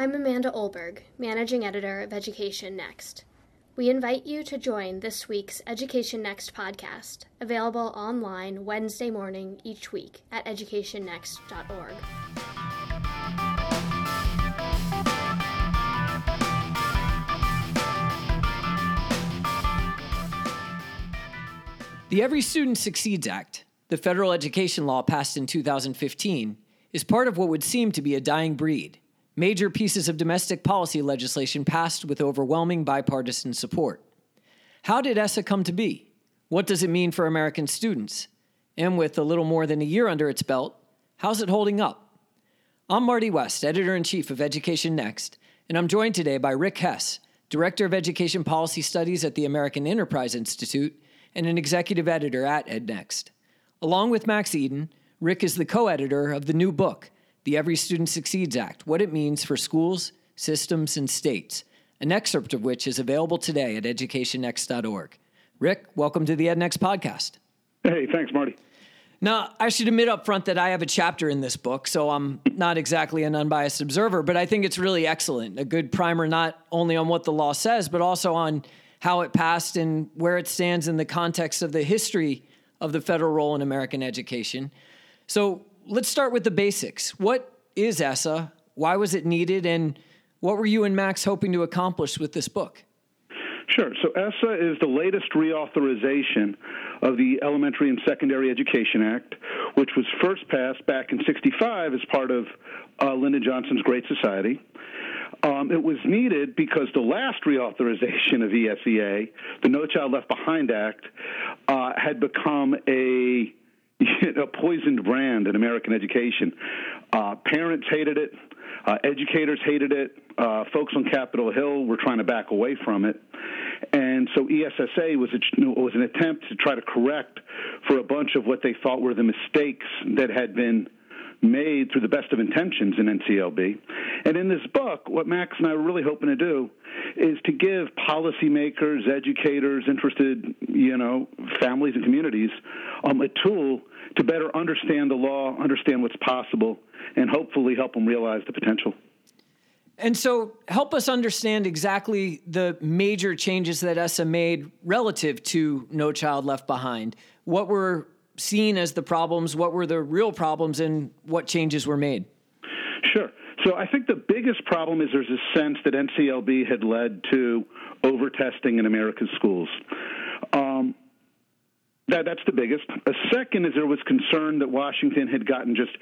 I'm Amanda Olberg, Managing Editor of Education Next. We invite you to join this week's Education Next podcast, available online Wednesday morning each week at educationnext.org. The Every Student Succeeds Act, the federal education law passed in 2015, is part of what would seem to be a dying breed. Major pieces of domestic policy legislation passed with overwhelming bipartisan support. How did ESSA come to be? What does it mean for American students? And with a little more than a year under its belt, how's it holding up? I'm Marty West, Editor-in-Chief of Education Next, and I'm joined today by Rick Hess, Director of Education Policy Studies at the American Enterprise Institute and an Executive Editor at EdNext. Along with Max Eden, Rick is the co-editor of the new book, The Every Student Succeeds Act, What It Means for Schools, Systems, and States, an excerpt of which is available today at educationnext.org. Rick, welcome to the EdNext podcast. Hey, thanks, Marty. Now, I should admit up front that I have a chapter in this book, so I'm not exactly an unbiased observer, but I think it's really excellent, a good primer not only on what the law says, but also on how it passed and where it stands in the context of the history of the federal role in American education. So, let's start with the basics. What is ESSA? Why was it needed? And what were you and Max hoping to accomplish with this book? Sure. So ESSA is the latest reauthorization of the Elementary and Secondary Education Act, which was first passed back in 1965 as part of Lyndon Johnson's Great Society. It was needed because the last reauthorization of ESEA, the No Child Left Behind Act, had become a poisoned brand in American education. Parents hated it. Educators hated it. Folks on Capitol Hill were trying to back away from it. And so ESSA was an attempt to try to correct for a bunch of what they thought were the mistakes that had been made through the best of intentions in NCLB. And in this book, what Max and I were really hoping to do is to give policymakers, educators, interested, families and communities a tool to better understand the law, understand what's possible, and hopefully help them realize the potential. And so help us understand exactly the major changes that ESSA made relative to No Child Left Behind. What were seen as the problems, what were the real problems, and what changes were made? Sure. So I think the biggest problem is there's a sense that NCLB had led to overtesting in America's schools. That's the biggest. A second is there was concern that Washington had gotten just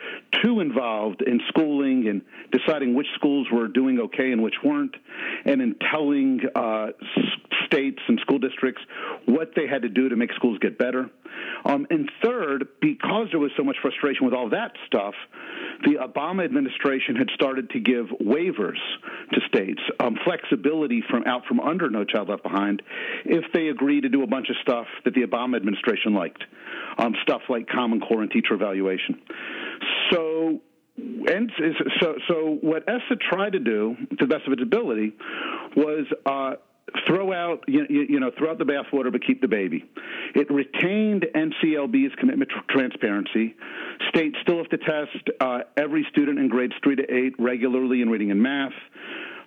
too involved in schooling and deciding which schools were doing okay and which weren't, and in telling states and school districts what they had to do to make schools get better. And third, because there was so much frustration with all that stuff, the Obama administration had started to give waivers to states, flexibility from under No Child Left Behind, if they agreed to do a bunch of stuff that the Obama administration liked, stuff like Common Core and teacher evaluation. So what ESSA tried to do, to the best of its ability, was throw out the bathwater but keep the baby. It retained NCLB's commitment to transparency. States still have to test every student in grades 3 to 8 regularly in reading and math.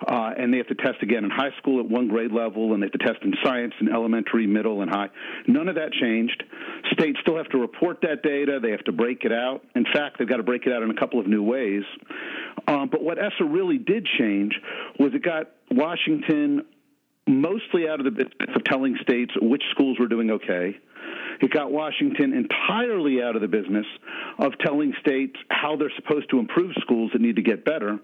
And they have to test again in high school at one grade level, and they have to test in science in elementary, middle, and high. None of that changed. States still have to report that data. They have to break it out. In fact, they've got to break it out in a couple of new ways. But what ESSA really did change was it got Washington mostly out of the business of telling states which schools were doing okay. It got Washington entirely out of the business of telling states how they're supposed to improve schools that need to get better.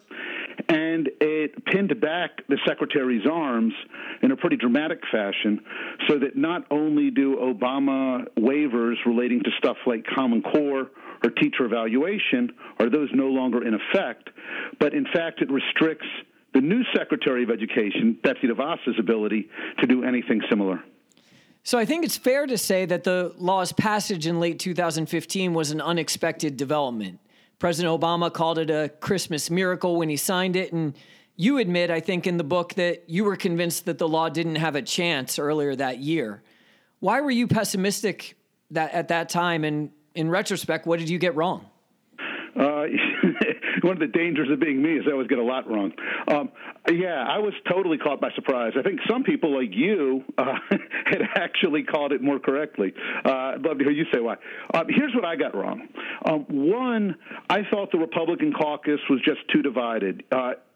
And it pinned back the secretary's arms in a pretty dramatic fashion so that not only do Obama waivers relating to stuff like Common Core or teacher evaluation, are those no longer in effect, but in fact it restricts the new Secretary of Education, Betsy DeVos' ability to do anything similar. So I think it's fair to say that the law's passage in late 2015 was an unexpected development. President Obama called it a Christmas miracle when he signed it, and you admit, I think, in the book that you were convinced that the law didn't have a chance earlier that year. Why were you pessimistic at that time, and in retrospect, what did you get wrong? One of the dangers of being me is I always get a lot wrong. Yeah, I was totally caught by surprise. I think some people like you had actually called it more correctly. I'd love to hear you say why. Here's what I got wrong. One, I thought the Republican caucus was just too divided.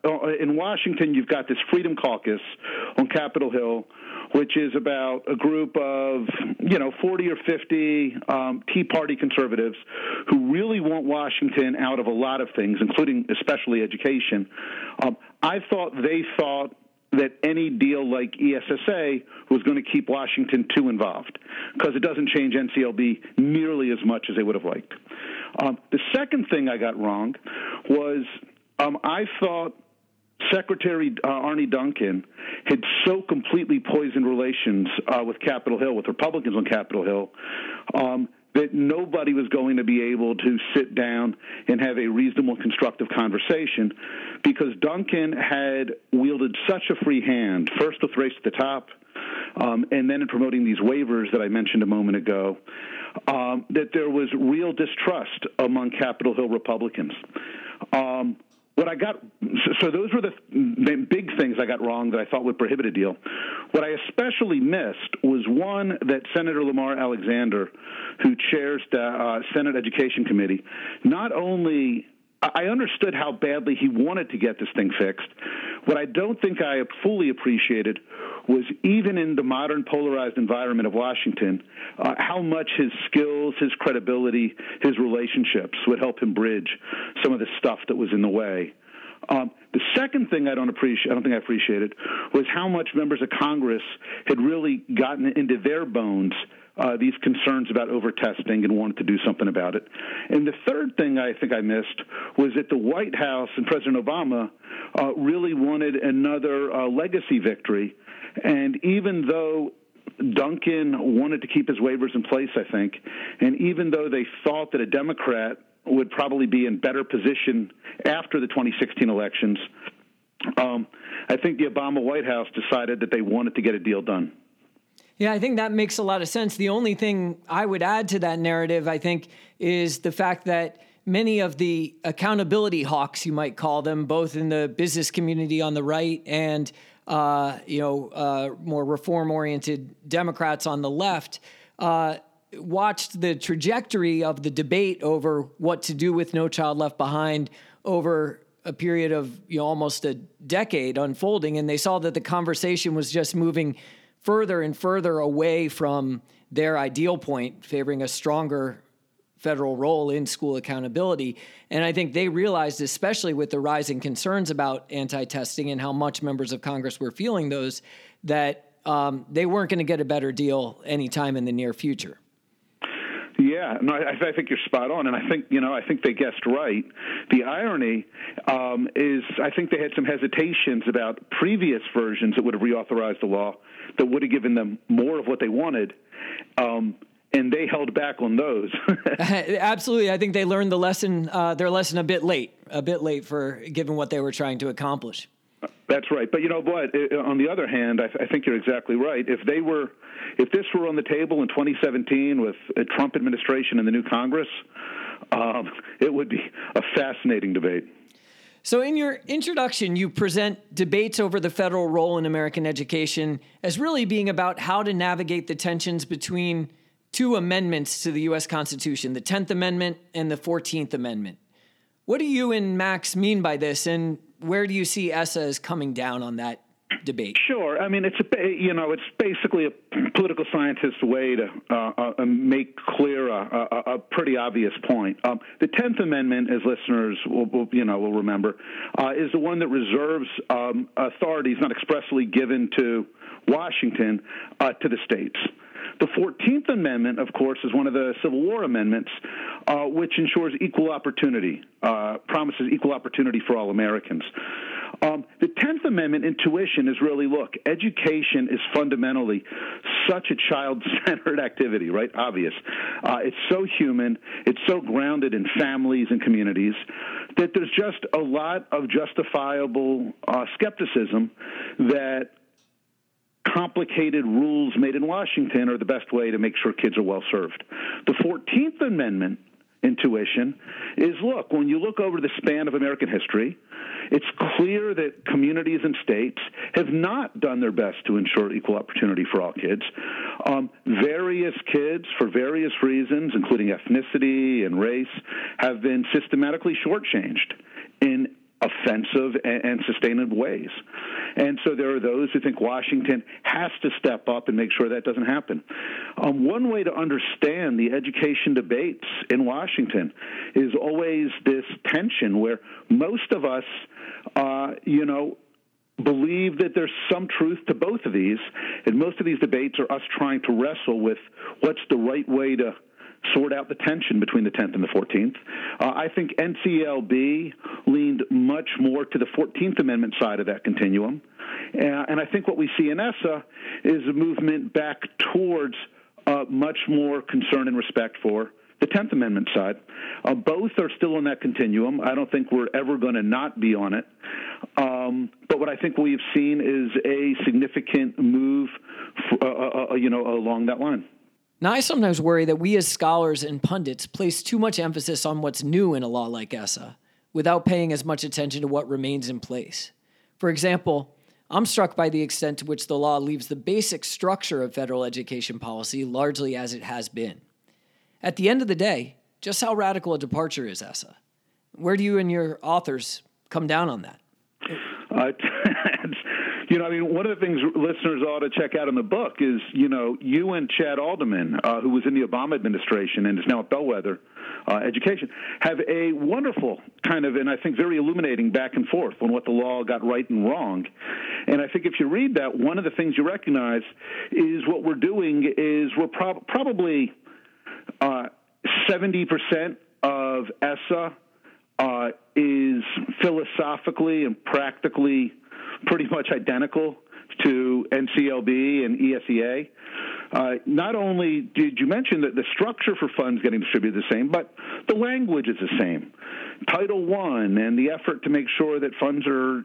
In Washington, you've got this Freedom Caucus on Capitol Hill, which is about a group of, 40 or 50 Tea Party conservatives who really want Washington out of a lot of things, including especially education. I thought they thought that any deal like ESSA was going to keep Washington too involved because it doesn't change NCLB nearly as much as they would have liked. The second thing I got wrong was I thought Secretary Arne Duncan had so completely poisoned relations with Capitol Hill, with Republicans on Capitol Hill, that nobody was going to be able to sit down and have a reasonable, constructive conversation because Duncan had wielded such a free hand, first with Race to the Top, and then in promoting these waivers that I mentioned a moment ago, that there was real distrust among Capitol Hill Republicans. What I got, so those were the big things I got wrong that I thought would prohibit a deal. What I especially missed was one that Senator Lamar Alexander, who chairs the Senate Education Committee, not only I understood how badly he wanted to get this thing fixed. What I don't think I fully appreciated was even in the modern polarized environment of Washington, how much his skills, his credibility, his relationships would help him bridge some of the stuff that was in the way. The second thing I don't think I appreciated was how much members of Congress had really gotten into their bones these concerns about overtesting and wanted to do something about it. And the third thing I think I missed was that the White House and President Obama really wanted another legacy victory. And even though Duncan wanted to keep his waivers in place, I think, and even though they thought that a Democrat would probably be in better position after the 2016 elections, I think the Obama White House decided that they wanted to get a deal done. Yeah, I think that makes a lot of sense. The only thing I would add to that narrative, I think, is the fact that many of the accountability hawks, you might call them, both in the business community on the right and, more reform-oriented Democrats on the left, watched the trajectory of the debate over what to do with No Child Left Behind over a period of almost a decade unfolding, and they saw that the conversation was just moving further and further away from their ideal point, favoring a stronger federal role in school accountability. And I think they realized, especially with the rising concerns about anti-testing and how much members of Congress were feeling those, that they weren't going to get a better deal anytime in the near future. Yeah, no, I think you're spot on, and I think they guessed right. The irony is I think they had some hesitations about previous versions that would have reauthorized the law that would have given them more of what they wanted, and they held back on those. Absolutely. I think they learned their lesson a bit late for given what they were trying to accomplish. That's right. But you know what? On the other hand, I think you're exactly right. If this were on the table in 2017 with a Trump administration and the new Congress, it would be a fascinating debate. So in your introduction, you present debates over the federal role in American education as really being about how to navigate the tensions between two amendments to the U.S. Constitution, the 10th Amendment and the 14th Amendment. What do you and Max mean by this, and where do you see ESSA as coming down on that debate? Sure. I mean, it's basically a political scientist's way to make clear a pretty obvious point. The 10th Amendment, as listeners will remember, is the one that reserves authorities not expressly given to Washington to the states. The 14th Amendment, of course, is one of the Civil War amendments, which ensures equal opportunity, promises equal opportunity for all Americans. The 10th Amendment intuition is really, look, education is fundamentally such a child-centered activity, right? Obvious. It's so human, it's so grounded in families and communities, that there's just a lot of justifiable skepticism that complicated rules made in Washington are the best way to make sure kids are well served. The 14th Amendment intuition is, look, when you look over the span of American history, it's clear that communities and states have not done their best to ensure equal opportunity for all kids. Various kids, for various reasons, including ethnicity and race, have been systematically shortchanged in offensive and sustainable ways. And so there are those who think Washington has to step up and make sure that doesn't happen. One way to understand the education debates in Washington is always this tension where most of us, believe that there's some truth to both of these, and most of these debates are us trying to wrestle with what's the right way to sort out the tension between the 10th and the 14th. I think NCLB leaned much more to the 14th Amendment side of that continuum. And I think what we see in ESSA is a movement back towards much more concern and respect for the 10th Amendment side. Both are still on that continuum. I don't think we're ever going to not be on it. But what I think we've seen is a significant move along that line. Now, I sometimes worry that we as scholars and pundits place too much emphasis on what's new in a law like ESSA without paying as much attention to what remains in place. For example, I'm struck by the extent to which the law leaves the basic structure of federal education policy largely as it has been. At the end of the day, just how radical a departure is ESSA? Where do you and your authors come down on that? One of the things listeners ought to check out in the book is, you and Chad Alderman, who was in the Obama administration and is now at Bellwether Education, have a wonderful kind of, and I think very illuminating, back and forth on what the law got right and wrong. And I think if you read that, one of the things you recognize is what we're doing is we're probably 70% of ESSA is philosophically and practically pretty much identical to NCLB and ESEA. Not only did you mention that the structure for funds getting distributed is the same, but the language is the same. Title I and the effort to make sure that funds are,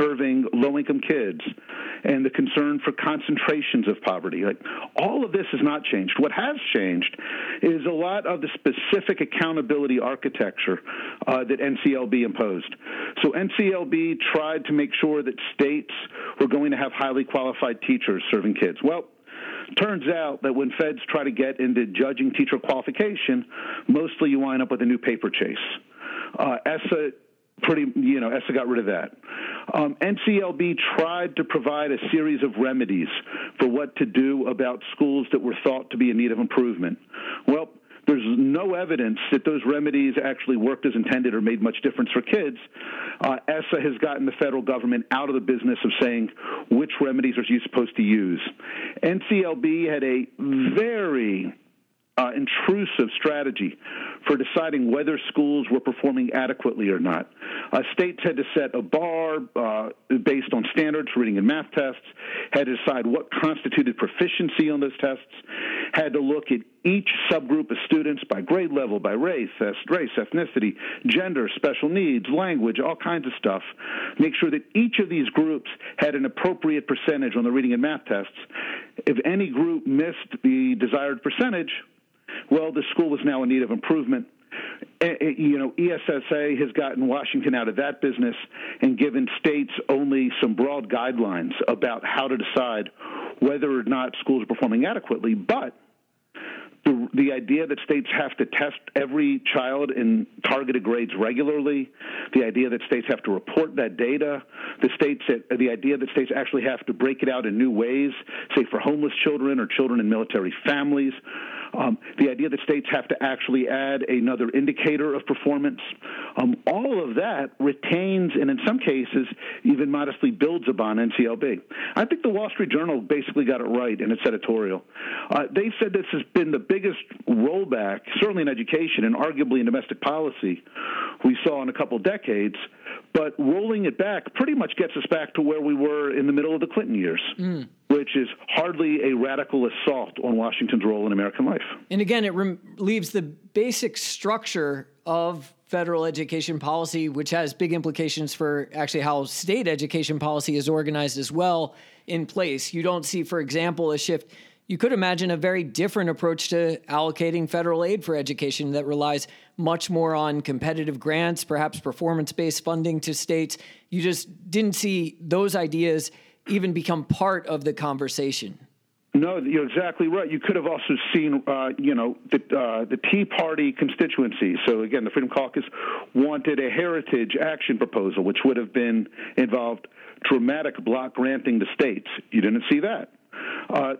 serving low-income kids and the concern for concentrations of poverty. All of this has not changed. What has changed is a lot of the specific accountability architecture that NCLB imposed. So NCLB tried to make sure that states were going to have highly qualified teachers serving kids. Well, turns out that when feds try to get into judging teacher qualification, mostly you wind up with a new paper chase. ESSA got rid of that. NCLB tried to provide a series of remedies for what to do about schools that were thought to be in need of improvement. Well, there's no evidence that those remedies actually worked as intended or made much difference for kids. ESSA has gotten the federal government out of the business of saying which remedies are you supposed to use. NCLB had a very intrusive strategy for deciding whether schools were performing adequately or not. States had to set a bar based on standards for reading and math tests, had to decide what constituted proficiency on those tests, had to look at each subgroup of students by grade level, by race, ethnicity, gender, special needs, language, all kinds of stuff, make sure that each of these groups had an appropriate percentage on the reading and math tests. If any group missed the desired percentage, well, the school was now in need of improvement. ESSA has gotten Washington out of that business and given states only some broad guidelines about how to decide whether or not schools are performing adequately. But the idea that states have to test every child in targeted grades regularly, the idea that states have to report that data, the idea that states actually have to break it out in new ways, say for homeless children or children in military families, the idea that states have to actually add another indicator of performance, all of that retains and in some cases even modestly builds upon NCLB. I think the Wall Street Journal basically got it right in its editorial. They said this has been the biggest rollback, certainly in education and arguably in domestic policy, we saw in a couple decades, but rolling it back pretty much gets us back to where we were in the middle of the Clinton years, which is hardly a radical assault on Washington's role in American life. And again, it leaves the basic structure of federal education policy, which has big implications for actually how state education policy is organized as well, in place. You don't see, for example, a shift You could imagine a very different approach to allocating federal aid for education that relies much more on competitive grants, perhaps performance-based funding to states. You just didn't see those ideas even become part of the conversation. No, you're exactly right. You could have also seen, the Tea Party constituency. So, again, the Freedom Caucus wanted a Heritage Action proposal, which would have been involved dramatic block granting to states. You didn't see that.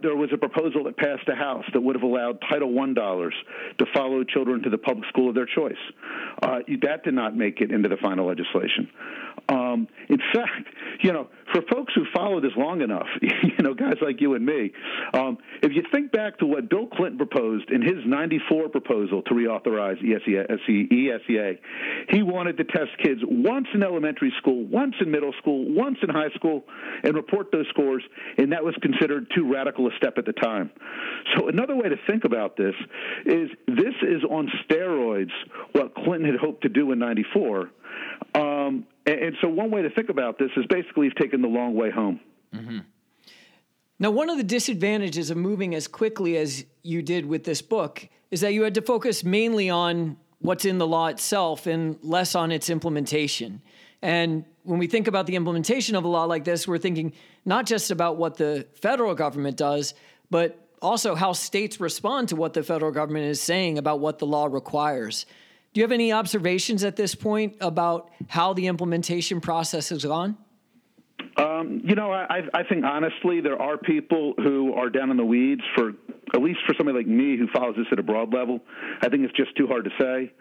There was a proposal that passed the House that would have allowed Title I dollars to follow children to the public school of their choice. That did not make it into the final legislation. In fact, for folks who follow this long enough, guys like you and me, if you think back to what Bill Clinton proposed in his 94 proposal to reauthorize ESEA, he wanted to test kids once in elementary school, once in middle school, once in high school, and report those scores, and that was considered too radical a step at the time. So another way to think about this is on steroids what Clinton had hoped to do in 94. And so one way to think about this is basically he's taken the long way home. Mm-hmm. Now, one of the disadvantages of moving as quickly as you did with this book is that you had to focus mainly on what's in the law itself and less on its implementation. And when we think about the implementation of a law like this, we're thinking not just about what the federal government does, but also how states respond to what the federal government is saying about what the law requires. Do you have any observations at this point about how the implementation process has gone? I think honestly there are people who are down in the weeds, at least for somebody like me who follows this at a broad level. I think it's just too hard to say.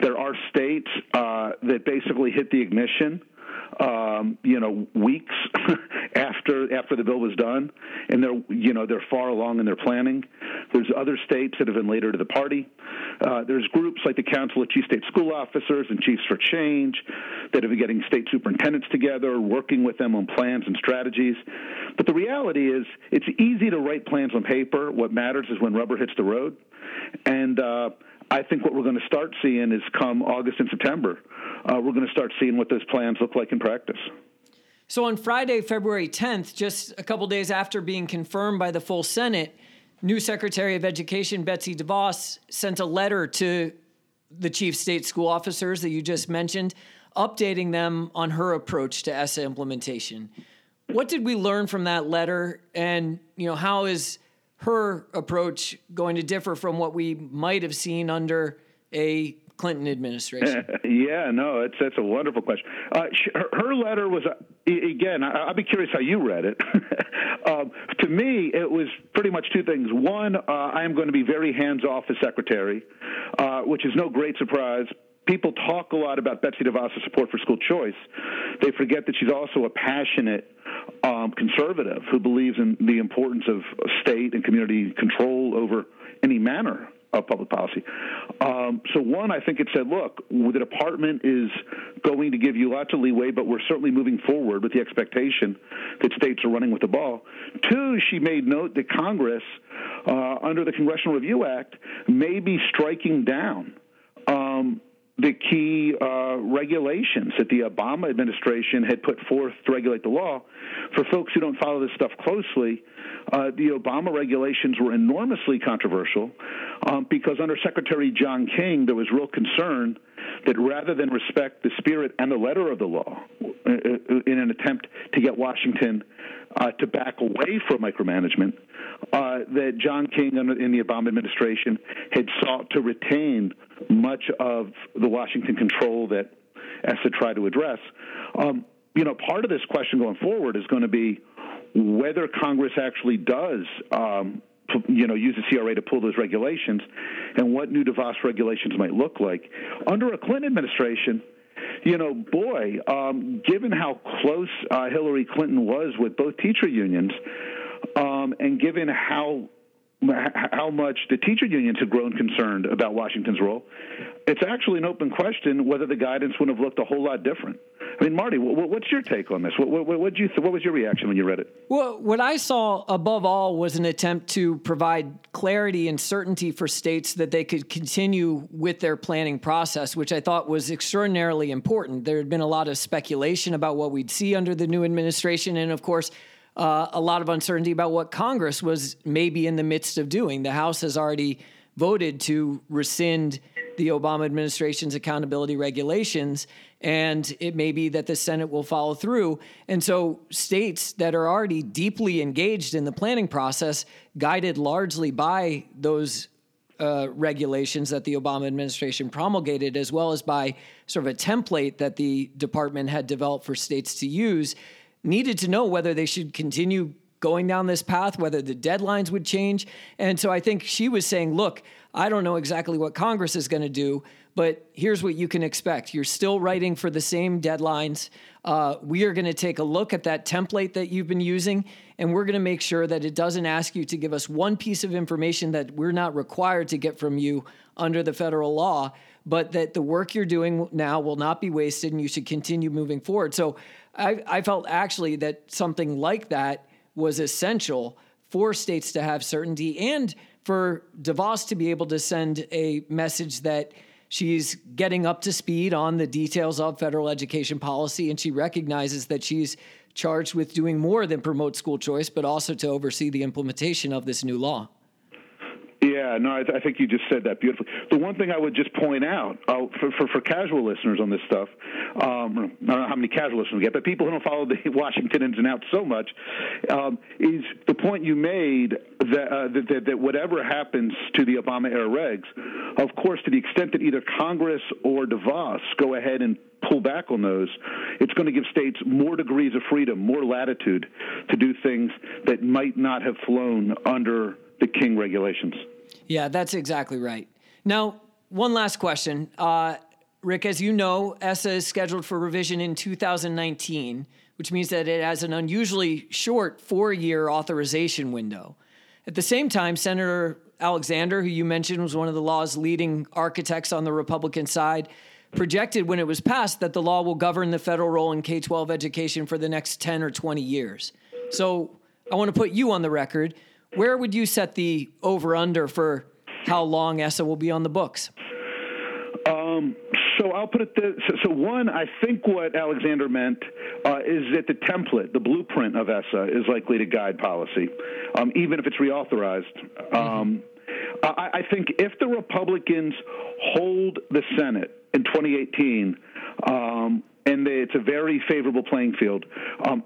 There are states that basically hit the ignition, weeks after the bill was done, and they're far along in their planning. There's other states that have been later to the party. There's groups like the Council of Chief State School Officers and Chiefs for Change that have been getting state superintendents together, working with them on plans and strategies. But the reality is it's easy to write plans on paper. What matters is when rubber hits the road. And I think what we're going to start seeing is come August and September, we're going to start seeing what those plans look like in practice. So on Friday, February 10th, just a couple days after being confirmed by the full Senate, new Secretary of Education Betsy DeVos sent a letter to the chief state school officers that you just mentioned, updating them on her approach to ESSA implementation. What did we learn from that letter, and how is her approach going to differ from what we might have seen under a Clinton administration? That's a wonderful question. Her letter was, again, I'd be curious how you read it. To me, it was pretty much two things. One, I am going to be very hands-off as secretary, which is no great surprise. People talk a lot about Betsy DeVos' support for school choice. They forget that she's also a passionate conservative who believes in the importance of state and community control over any manner of public policy. So one, I think it said, look, the department is going to give you lots of leeway, but we're certainly moving forward with the expectation that states are running with the ball. Two, she made note that Congress, under the Congressional Review Act, may be striking down the key regulations that the Obama administration had put forth to regulate the law. For folks who don't follow this stuff closely, the Obama regulations were enormously controversial because under Secretary John King, there was real concern that rather than respect the spirit and the letter of the law in an attempt to get Washington to back away from micromanagement, that John King in the Obama administration had sought to retain much of the Washington control that ESSA tried to address. Part of this question going forward is going to be whether Congress actually does use the CRA to pull those regulations and what new DeVos regulations might look like. Under a Clinton administration, given how close Hillary Clinton was with both teacher unions and given how much the teacher unions had grown concerned about Washington's role, it's actually an open question whether the guidance would have looked a whole lot different. I mean, Marty, what's your take on this? What was your reaction when you read it? Well, what I saw above all was an attempt to provide clarity and certainty for states that they could continue with their planning process, which I thought was extraordinarily important. There had been a lot of speculation about what we'd see under the new administration, and of course, a lot of uncertainty about what Congress was maybe in the midst of doing. The House has already voted to rescind the Obama administration's accountability regulations, and it may be that the Senate will follow through. And so states that are already deeply engaged in the planning process, guided largely by those regulations that the Obama administration promulgated, as well as by sort of a template that the department had developed for states to use, needed to know whether they should continue going down this path, whether the deadlines would change. And so I think she was saying, look, I don't know exactly what Congress is going to do, but here's what you can expect. You're still writing for the same deadlines. We are going to take a look at that template that you've been using, and we're going to make sure that it doesn't ask you to give us one piece of information that we're not required to get from you under the federal law, but that the work you're doing now will not be wasted and you should continue moving forward. So I felt actually that something like that was essential for states to have certainty and for DeVos to be able to send a message that she's getting up to speed on the details of federal education policy, and she recognizes that she's charged with doing more than promote school choice, but also to oversee the implementation of this new law. Yeah, no, I think you just said that beautifully. The one thing I would just point out for casual listeners on this stuff, I don't know how many casual listeners we get, but people who don't follow the Washington ins and outs so much, is the point you made that whatever happens to the Obama-era regs, of course, to the extent that either Congress or DeVos go ahead and pull back on those, it's going to give states more degrees of freedom, more latitude to do things that might not have flown under the King regulations. Yeah, that's exactly right. Now, one last question. Rick, as you know, ESSA is scheduled for revision in 2019, which means that it has an unusually short 4-year authorization window. At the same time, Senator Alexander, who you mentioned was one of the law's leading architects on the Republican side, projected when it was passed that the law will govern the federal role in K-12 education for the next 10 or 20 years. So I want to put you on the record. Where would you set the over-under for how long ESSA will be on the books? So I'll put it this. So one, I think what Alexander meant is that the template, the blueprint of ESSA is likely to guide policy, even if it's reauthorized. I think if the Republicans hold the Senate in 2018, and it's a very favorable playing field,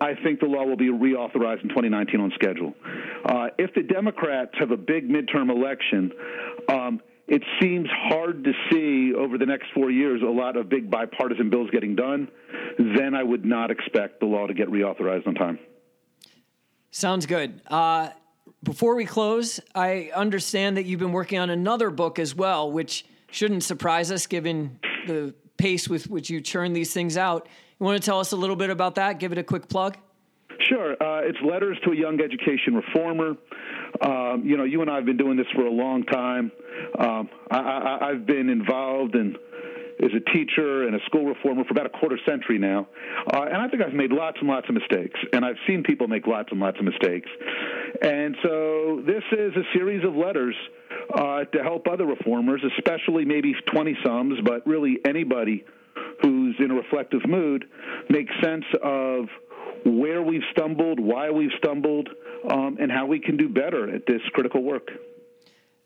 I think the law will be reauthorized in 2019 on schedule. If the Democrats have a big midterm election, it seems hard to see over the next 4 years a lot of big bipartisan bills getting done. Then I would not expect the law to get reauthorized on time. Sounds good. Before we close, I understand that you've been working on another book as well, which shouldn't surprise us given the pace with which you churn these things out. You want to tell us a little bit about that? Give it a quick plug. Sure. It's Letters to a Young Education Reformer. You and I have been doing this for a long time. I've been involved as a teacher and a school reformer for about a quarter century now. And I think I've made lots and lots of mistakes. And I've seen people make lots and lots of mistakes. And so this is a series of letters to help other reformers, especially maybe 20-somes, but really anybody who's in a reflective mood, make sense of where we've stumbled, why we've stumbled, and how we can do better at this critical work.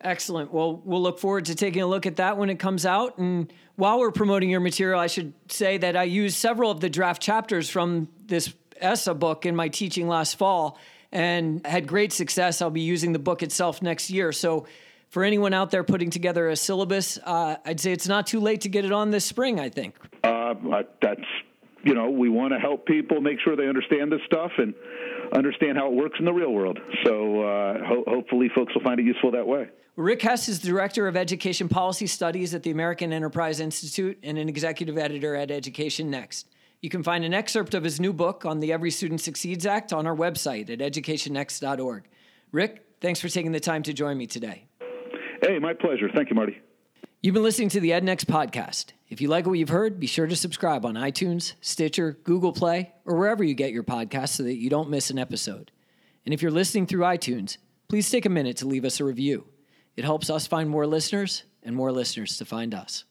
Excellent. Well, we'll look forward to taking a look at that when it comes out. And while we're promoting your material, I should say that I used several of the draft chapters from this ESSA book in my teaching last fall and had great success. I'll be using the book itself next year. So for anyone out there putting together a syllabus, I'd say it's not too late to get it on this spring, I think. We want to help people make sure they understand this stuff and understand how it works in the real world. So hopefully folks will find it useful that way. Rick Hess is the Director of Education Policy Studies at the American Enterprise Institute and an Executive Editor at Education Next. You can find an excerpt of his new book on the Every Student Succeeds Act on our website at educationnext.org. Rick, thanks for taking the time to join me today. Hey, my pleasure. Thank you, Marty. You've been listening to the EdNext podcast. If you like what you've heard, be sure to subscribe on iTunes, Stitcher, Google Play, or wherever you get your podcasts so that you don't miss an episode. And if you're listening through iTunes, please take a minute to leave us a review. It helps us find more listeners and more listeners to find us.